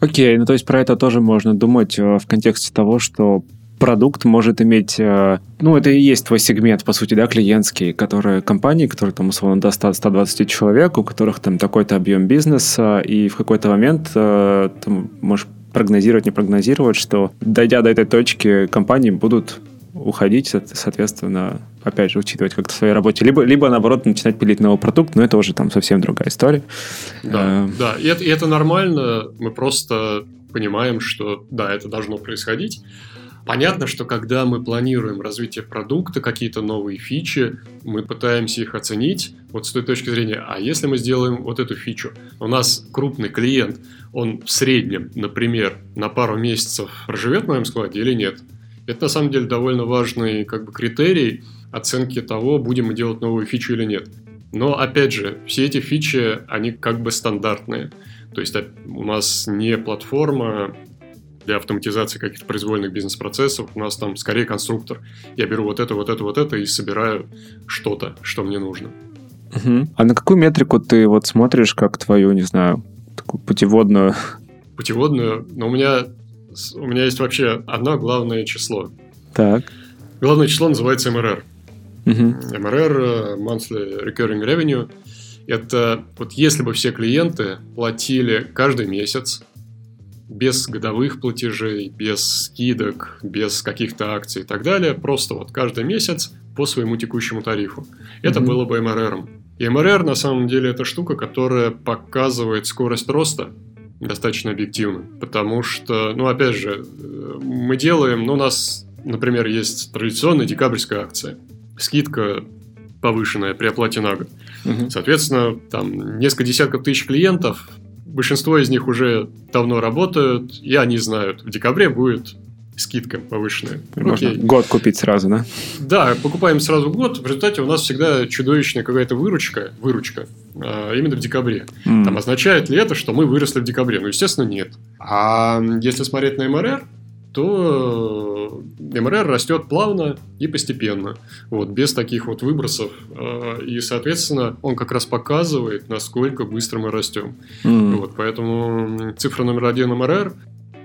Окей, ну то есть про это тоже можно думать в контексте того, что продукт может иметь, ну, это и есть твой сегмент, по сути, да, клиентский, которые компании, которые там, условно, до ста - ста двадцати человек, у которых там такой-то объем бизнеса, и в какой-то момент ты можешь прогнозировать, не прогнозировать, что, дойдя до этой точки, компании будут уходить, соответственно, опять же, учитывать как-то в своей работе, либо, либо наоборот, начинать пилить новый продукт, но это уже там совсем другая история. Да, да. И это, и это нормально, мы просто понимаем, что, да, это должно происходить. Понятно, что когда мы планируем развитие продукта, какие-то новые фичи, мы пытаемся их оценить вот с той точки зрения, а если мы сделаем вот эту фичу? У нас крупный клиент, он в среднем, например, на пару месяцев проживет в моем складе или нет? Это на самом деле довольно важный как бы, критерий оценки того, будем мы делать новую фичу или нет. Но, опять же, все эти фичи, они как бы стандартные. То есть у нас не платформа для автоматизации каких-то произвольных бизнес-процессов, у нас там скорее конструктор. Я беру вот это, вот это, вот это и собираю что-то, что мне нужно. Uh-huh. А на какую метрику ты вот смотришь, как твою, не знаю, такую путеводную? Путеводную? Но у меня, у меня есть вообще одно главное число. Так. Главное число называется эм эр эр. Uh-huh. эм эр эр, Monthly Recurring Revenue. Это вот если бы все клиенты платили каждый месяц, без годовых платежей, без скидок, без каких-то акций и так далее, просто вот каждый месяц по своему текущему тарифу. Это mm-hmm. было бы эм эр эр. И эм эр эр на самом деле это штука, которая показывает скорость роста достаточно объективно, потому что, ну опять же, мы делаем, ну у нас, например, есть традиционная декабрьская акция, скидка повышенная при оплате на год. Mm-hmm. Соответственно, там несколько десятков тысяч клиентов, большинство из них уже давно работают, и они знают, в декабре будет скидка повышенная. Можно Окей. год купить сразу, да? Да, покупаем сразу год, в результате у нас всегда чудовищная какая-то выручка, выручка именно в декабре. Mm. Там означает ли это, что мы выросли в декабре? Ну, естественно, нет. А если смотреть на эм эр эр, то эм эр эр растет плавно и постепенно, вот, без таких вот выбросов. И, соответственно, он как раз показывает, насколько быстро мы растем. Mm. Вот, поэтому цифра номер один эм эр эр.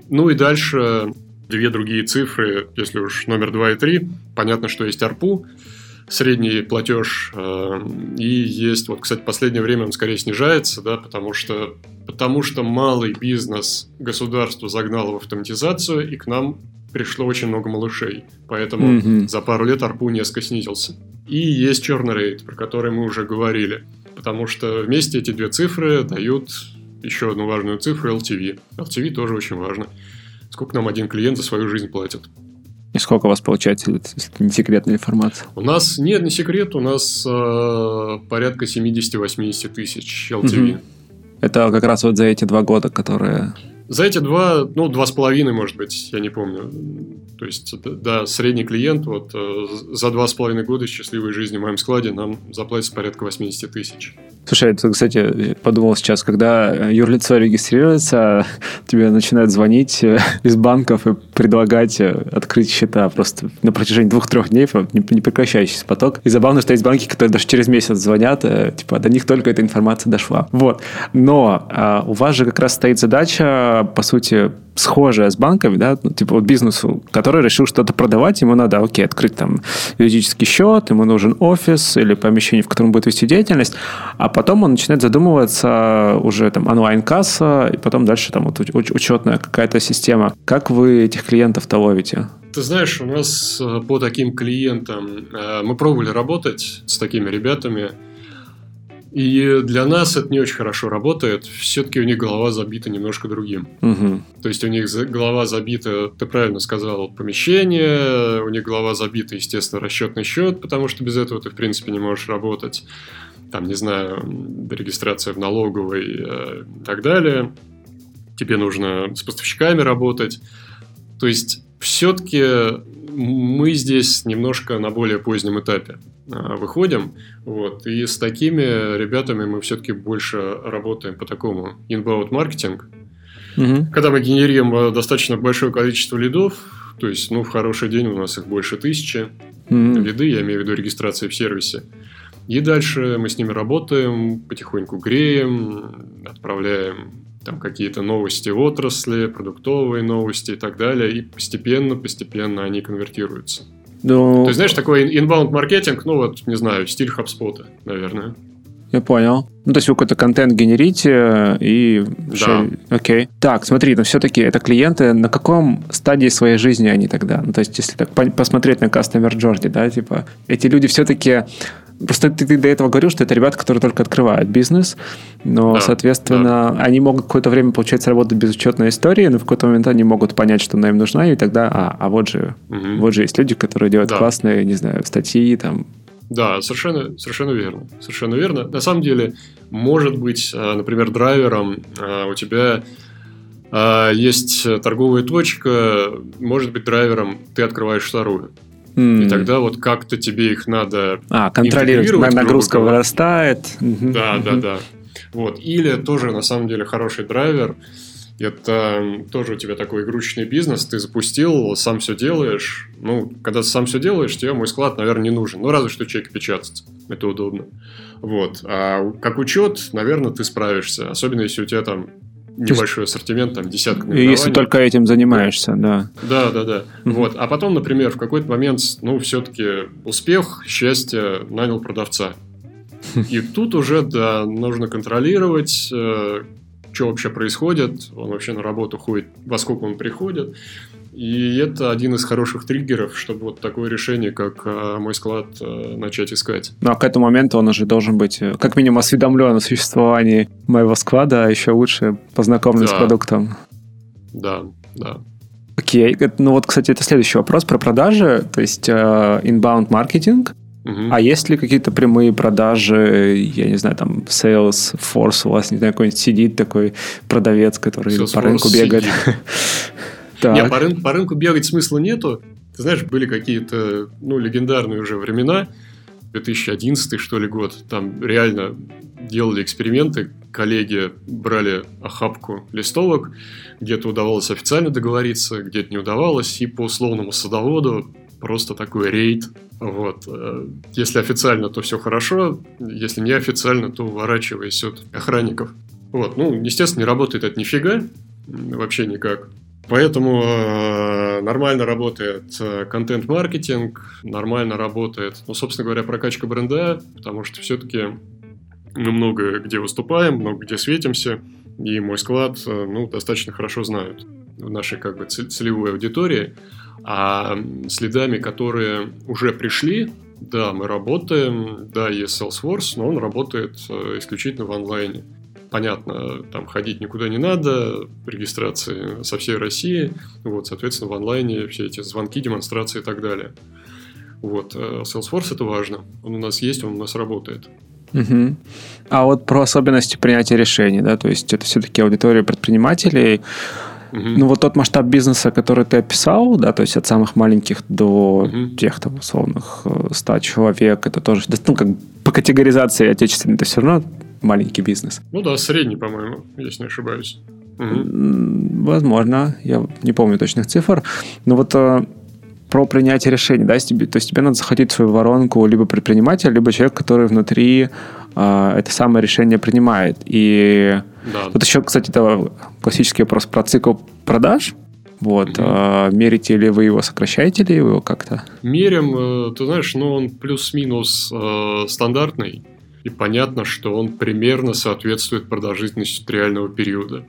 Ну и дальше две другие цифры, если уж номер два и три. Понятно, что есть арпу, средний платеж. И есть, вот, кстати, в последнее время он скорее снижается, да, потому что... Потому что малый бизнес государство загнало в автоматизацию, и к нам пришло очень много малышей. Поэтому mm-hmm. за пару лет арпу несколько снизился. И есть Churn Rate, про который мы уже говорили. Потому что вместе эти две цифры дают еще одну важную цифру – эл ти ви. эл ти ви тоже очень важно. Сколько нам один клиент за свою жизнь платит. И сколько у вас получается, если это не секретная информация? У нас нет, не секрет. У нас э, порядка семьдесят-восемьдесят тысяч эл ти ви. Mm-hmm. Это как раз вот за эти два года, которые... За эти два, ну, два с половиной, может быть, я не помню. То есть, да, средний клиент вот за два с половиной года счастливой жизни в моем складе нам заплатится порядка восемьдесят тысяч. Слушай, ты, кстати, подумал сейчас, когда юрлицо регистрируется, тебе начинают звонить из банков и предлагать открыть счета просто на протяжении двух-трех дней, не прекращающийся поток. И забавно, что есть банки, которые даже через месяц звонят, типа до них только эта информация дошла. Вот. Но а, у вас же как раз стоит задача, по сути, схожая с банками, да, ну, типа вот бизнесу, который решил что-то продавать, ему надо, окей, открыть там юридический счет, ему нужен офис или помещение, в котором будет вести деятельность, а потом он начинает задумываться уже там онлайн-касса, и потом дальше там вот уч- учетная какая-то система. Как вы этих клиентов-то ловите? Ты знаешь, у нас по таким клиентам мы пробовали работать с такими ребятами, и для нас это не очень хорошо работает. Все-таки у них голова забита немножко другим. Угу. То есть у них голова забита, ты правильно сказал, помещение, у них голова забита, естественно, расчетный счет, потому что без этого ты, в принципе, не можешь работать. Там, не знаю, регистрация в налоговой э, и так далее. Тебе нужно с поставщиками работать. То есть все-таки мы здесь немножко на более позднем этапе выходим, вот, и с такими ребятами мы все-таки больше работаем по такому inbound-маркетинг, угу. Когда мы генерируем достаточно большое количество лидов, то есть, ну, в хороший день у нас их больше тысячи, угу. Лиды, я имею в виду регистрации в сервисе, и дальше мы с ними работаем, потихоньку греем, отправляем там какие-то новости отрасли, продуктовые новости и так далее, и постепенно-постепенно они конвертируются. Но... То есть, знаешь, такой inbound-маркетинг, ну вот, не знаю, стиль HubSpot, наверное. Я понял. Ну, то есть вы какой-то контент генерите и... Да. Окей. Так, смотри, но все-таки это клиенты, на каком стадии своей жизни они тогда? Ну, то есть, если так посмотреть на Customer Journey, да, типа, эти люди все-таки... Просто ты, ты до этого говорил, что это ребята, которые только открывают бизнес, но, да, соответственно, да, они могут какое-то время, получается, работать без учетной истории, но в какой-то момент они могут понять, что она им нужна, и тогда, а, а вот же, угу. вот же есть люди, которые делают да. классные, не знаю, статьи там. Да, совершенно, совершенно верно, совершенно верно. На самом деле, может быть, например, драйвером у тебя есть торговая точка, может быть, драйвером ты открываешь вторую. И mm. тогда вот как-то тебе их надо а, контролировать, нагрузка вырастает. Да, да, да. Вот. Или тоже, на самом деле, хороший драйвер. Это тоже у тебя такой игрушечный бизнес. Ты запустил, сам все делаешь. Ну, когда ты сам все делаешь, тебе мой склад, наверное, не нужен. Ну, разве что чеки печатать. Это удобно. Вот. А как учет, наверное, ты справишься. Особенно, если у тебя там небольшой ассортимент, там, десятка наименований. Если только этим занимаешься, да. Да, да, да. Mm-hmm. Вот. А потом, например, в какой-то момент, ну, все-таки успех, счастье, нанял продавца. И тут уже, да, нужно контролировать, э, что вообще происходит, он вообще на работу ходит, во сколько он приходит. И это один из хороших триггеров, чтобы вот такое решение, как э, мой склад, э, начать искать. Ну, а к этому моменту он уже должен быть, э, как минимум, осведомлен о существовании моего склада, а еще лучше познакомлен да. с продуктом. Да, да. Окей. Ну, вот, кстати, это следующий вопрос про продажи, то есть э, inbound маркетинг. Uh-huh. А есть ли какие-то прямые продажи, я не знаю, там, sales force у вас, не знаю, какой-нибудь сидит такой продавец, который sales по рынку бегает? Нет, по рынку, по рынку бегать смысла нету. Ты знаешь, были какие-то, ну, легендарные уже времена, две тысячи одиннадцатый, что ли, год. Там реально делали эксперименты, коллеги брали охапку листовок, где-то удавалось официально договориться, где-то не удавалось, и по условному садоводу просто такой рейд. Вот. Если официально, то все хорошо. Если неофициально, то уворачиваясь от охранников. Вот. Ну, естественно, не работает это нифига. Вообще никак. Поэтому э, нормально работает э, контент-маркетинг. Нормально работает, ну, собственно говоря, прокачка бренда. Потому что все-таки мы много где выступаем, много где светимся. И мой склад, э, ну, достаточно хорошо знают в нашей, как бы, целевой аудитории. А с лидами, которые уже пришли, да, мы работаем, да, есть Salesforce, но он работает исключительно в онлайне. Понятно, там ходить никуда не надо, регистрации со всей России, вот, соответственно, в онлайне все эти звонки, демонстрации и так далее. Вот, Salesforce — это важно, он у нас есть, он у нас работает. Угу. А вот про особенности принятия решений, да, то есть это все-таки аудитория предпринимателей. Угу. Ну вот тот масштаб бизнеса, который ты описал, да, то есть от самых маленьких до угу. тех там условных ста человек, это тоже, ну как по категоризации отечественной, это все равно маленький бизнес. Ну да, средний, по-моему, если не ошибаюсь. Угу. Возможно, я не помню точных цифр, но вот про принятие решений, да, то есть тебе надо заходить в свою воронку либо предприниматель, либо человек, который внутри э, это самое решение принимает. И да. Тут еще, кстати, это классический вопрос про цикл продаж. Вот, угу. э, мерите ли вы его, сокращаете ли его как-то? Мерим, ты знаешь, но он плюс-минус э, стандартный, и понятно, что он примерно соответствует продолжительности реального периода.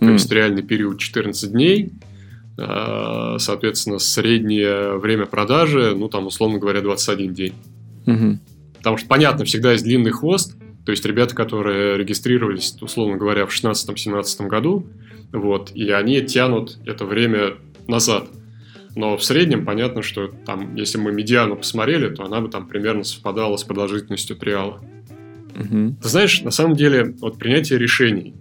То mm. есть реальный период четырнадцать дней, соответственно, среднее время продажи, ну, там, условно говоря, двадцать один день. Mm-hmm. Потому что, понятно, всегда есть длинный хвост, то есть ребята, которые регистрировались, условно говоря, в шестнадцатом-семнадцатом году, вот, и они тянут это время назад. Но в среднем понятно, что там, если мы медиану посмотрели, то она бы там примерно совпадала с продолжительностью триала. Mm-hmm. Ты знаешь, на самом деле, вот принятие решений.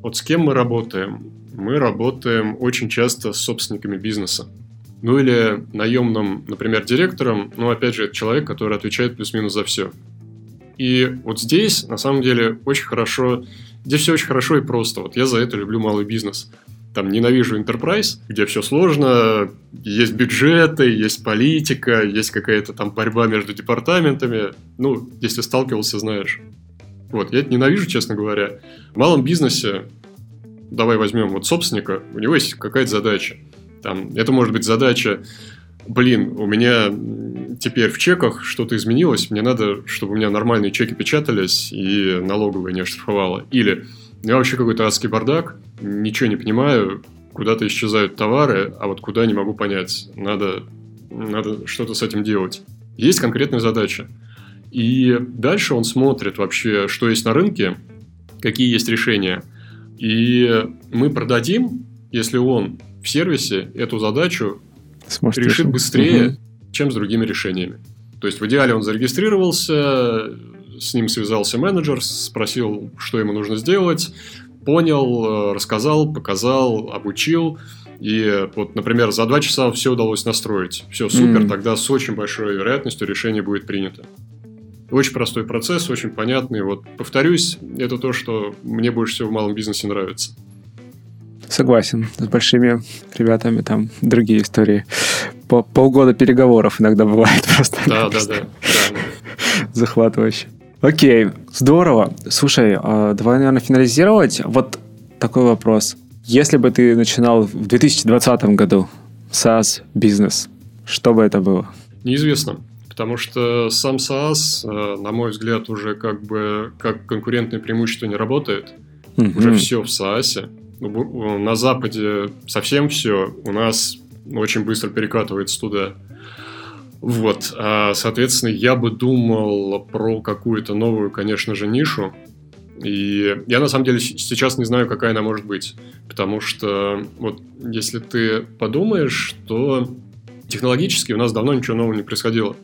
Вот с кем мы работаем? Мы работаем очень часто с собственниками бизнеса. Ну или наемным, например, директором. Но, опять же, это человек, который отвечает плюс-минус за все. И вот здесь, на самом деле, очень хорошо. Здесь все очень хорошо и просто. Вот я за это люблю малый бизнес. Там ненавижу enterprise, где все сложно. Есть бюджеты, есть политика, есть какая-то там борьба между департаментами. Ну, если сталкивался, знаешь. Вот, я это ненавижу, честно говоря. В малом бизнесе, давай возьмем вот собственника, у него есть какая-то задача. Там, это может быть задача, блин, у меня теперь в чеках что-то изменилось, мне надо, чтобы у меня нормальные чеки печатались и налоговая не оштрафовала. Или у меня вообще какой-то адский бардак, ничего не понимаю, куда-то исчезают товары, а вот куда не могу понять, надо, надо что-то с этим делать. Есть конкретная задача. И дальше он смотрит вообще, что есть на рынке, какие есть решения. И мы продадим, если он в сервисе эту задачу Сможет решит решить. быстрее, угу. чем с другими решениями. То есть в идеале он зарегистрировался, с ним связался менеджер, спросил, что ему нужно сделать, понял, рассказал, показал, обучил. И вот, например, за два часа все удалось настроить. Все, супер, mm. тогда с очень большой вероятностью решение будет принято. Очень простой процесс, очень понятный. Вот, повторюсь, это то, что мне больше всего в малом бизнесе нравится. Согласен. С большими ребятами там другие истории. По полгода переговоров иногда бывает просто. Да, да, да, да. Захватывающе. Окей, здорово. Слушай, давай, наверное, финализировать. Вот такой вопрос. Если бы ты начинал в две тысячи двадцатом году SaaS-бизнес, что бы это было? Неизвестно. Потому что сам SaaS, на мой взгляд, уже как бы как конкурентное преимущество не работает. Mm-hmm. Уже все в SaaS. На Западе совсем все. У нас очень быстро перекатывается туда. Вот. Соответственно, я бы думал про какую-то новую, конечно же, нишу. И я, на самом деле, сейчас не знаю, какая она может быть. Потому что, вот, если ты подумаешь, то технологически у нас давно ничего нового не происходило.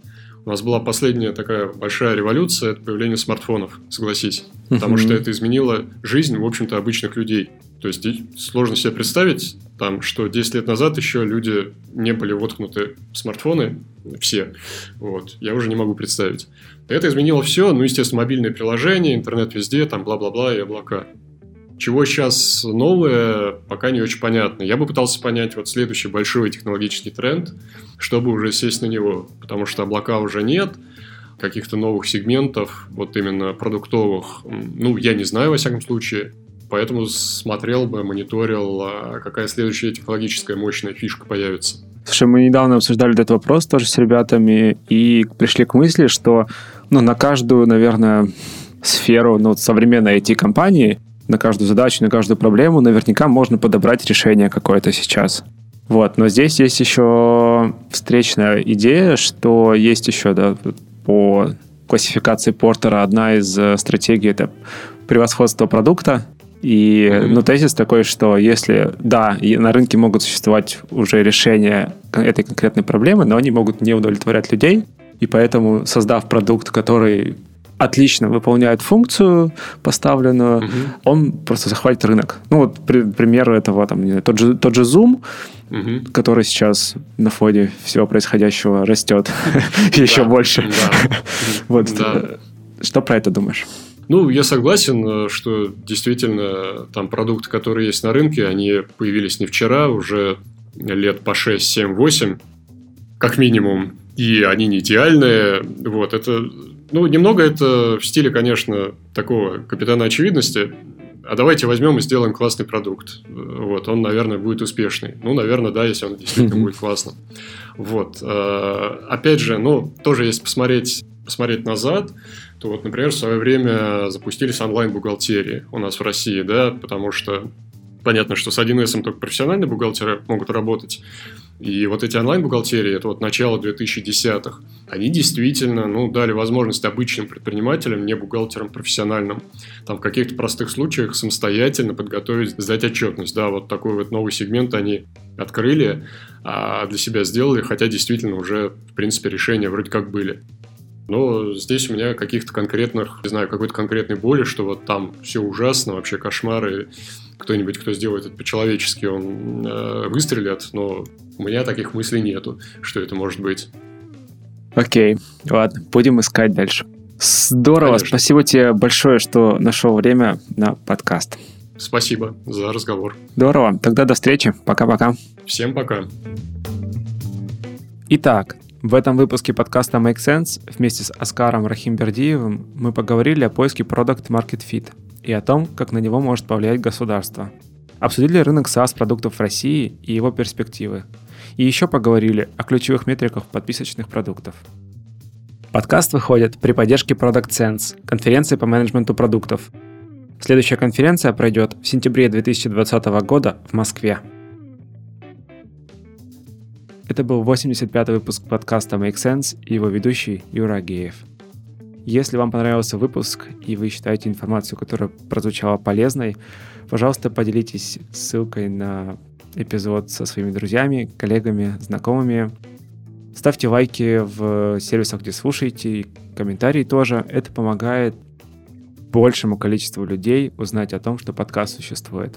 У нас была последняя такая большая революция, это появление смартфонов, согласись. Потому что это изменило жизнь, в общем-то, обычных людей. То есть сложно себе представить, там, что десять лет назад еще люди не были воткнуты в смартфоны, все. Вот. Я уже не могу представить. Это изменило все, ну, естественно, мобильные приложения, интернет везде, там, бла-бла-бла и облака. Чего сейчас новое, пока не очень понятно. Я бы пытался понять вот следующий большой технологический тренд, чтобы уже сесть на него, потому что облака уже нет, каких-то новых сегментов, вот именно продуктовых, ну, я не знаю, во всяком случае, поэтому смотрел бы, мониторил, какая следующая технологическая мощная фишка появится. Слушай, мы недавно обсуждали этот вопрос тоже с ребятами и пришли к мысли, что, ну, на каждую, наверное, сферу, ну, современной ай ти-компании, на каждую задачу, на каждую проблему наверняка можно подобрать решение какое-то сейчас. Вот. Но здесь есть еще встречная идея, что есть еще, да, по классификации Портера одна из стратегий — это превосходство продукта. И mm-hmm. ну, тезис такой, что если, да, на рынке могут существовать уже решения этой конкретной проблемы, но они могут не удовлетворять людей, и поэтому, создав продукт, который отлично выполняет функцию поставленную, угу. он просто захватит рынок. Ну, вот при, пример этого, там, не знаю, тот же, тот же Zoom, угу. который сейчас на фоне всего происходящего растет еще больше. Вот. Что про это думаешь? Ну, я согласен, что действительно там продукты, которые есть на рынке, они появились не вчера, уже лет по шесть, семь, восемь, как минимум, и они не идеальные. Вот, это, ну, немного это в стиле, конечно, такого капитана очевидности. А давайте возьмем и сделаем классный продукт. Вот, он, наверное, будет успешный. Ну, наверное, да, если он действительно будет классным. Вот, опять же, ну, тоже если посмотреть, посмотреть назад, то вот, например, в свое время запустились онлайн-бухгалтерии у нас в России, да, потому что понятно, что с один эс только профессиональные бухгалтеры могут работать. И вот эти онлайн-бухгалтерии, это вот начало две тысячи десятых, они действительно, ну, дали возможность обычным предпринимателям, не бухгалтерам профессиональным, там в каких-то простых случаях самостоятельно подготовить, сдать отчетность. Да, вот такой вот новый сегмент они открыли, а для себя сделали, хотя действительно уже, в принципе, решения вроде как были. Но здесь у меня каких-то конкретных, не знаю, какой-то конкретной боли, что вот там все ужасно, вообще кошмары. Кто-нибудь, кто сделает это по-человечески, он э, выстрелит, но у меня таких мыслей нету, что это может быть. Окей, ладно, будем искать дальше. Здорово, конечно. Спасибо тебе большое, что нашел время на подкаст. Спасибо за разговор. Здорово, тогда до встречи, пока-пока. Всем пока. Итак, в этом выпуске подкаста Make Sense вместе с Аскаром Рахимбердиевым мы поговорили о поиске Product/Market Fit и о том, как на него может повлиять государство. Обсудили рынок SaaS-продуктов в России и его перспективы. И еще поговорили о ключевых метриках подписочных продуктов. Подкаст выходит при поддержке ProductSense, конференции по менеджменту продуктов. Следующая конференция пройдет в сентябре две тысячи двадцатого года в Москве. Это был восемьдесят пятый выпуск подкаста Make Sense и его ведущий Юра Агеев. Если вам понравился выпуск и вы считаете информацию, которая прозвучала полезной, пожалуйста, поделитесь ссылкой на эпизод со своими друзьями, коллегами, знакомыми. Ставьте лайки в сервисах, где слушаете, и комментарии тоже. Это помогает большему количеству людей узнать о том, что подкаст существует.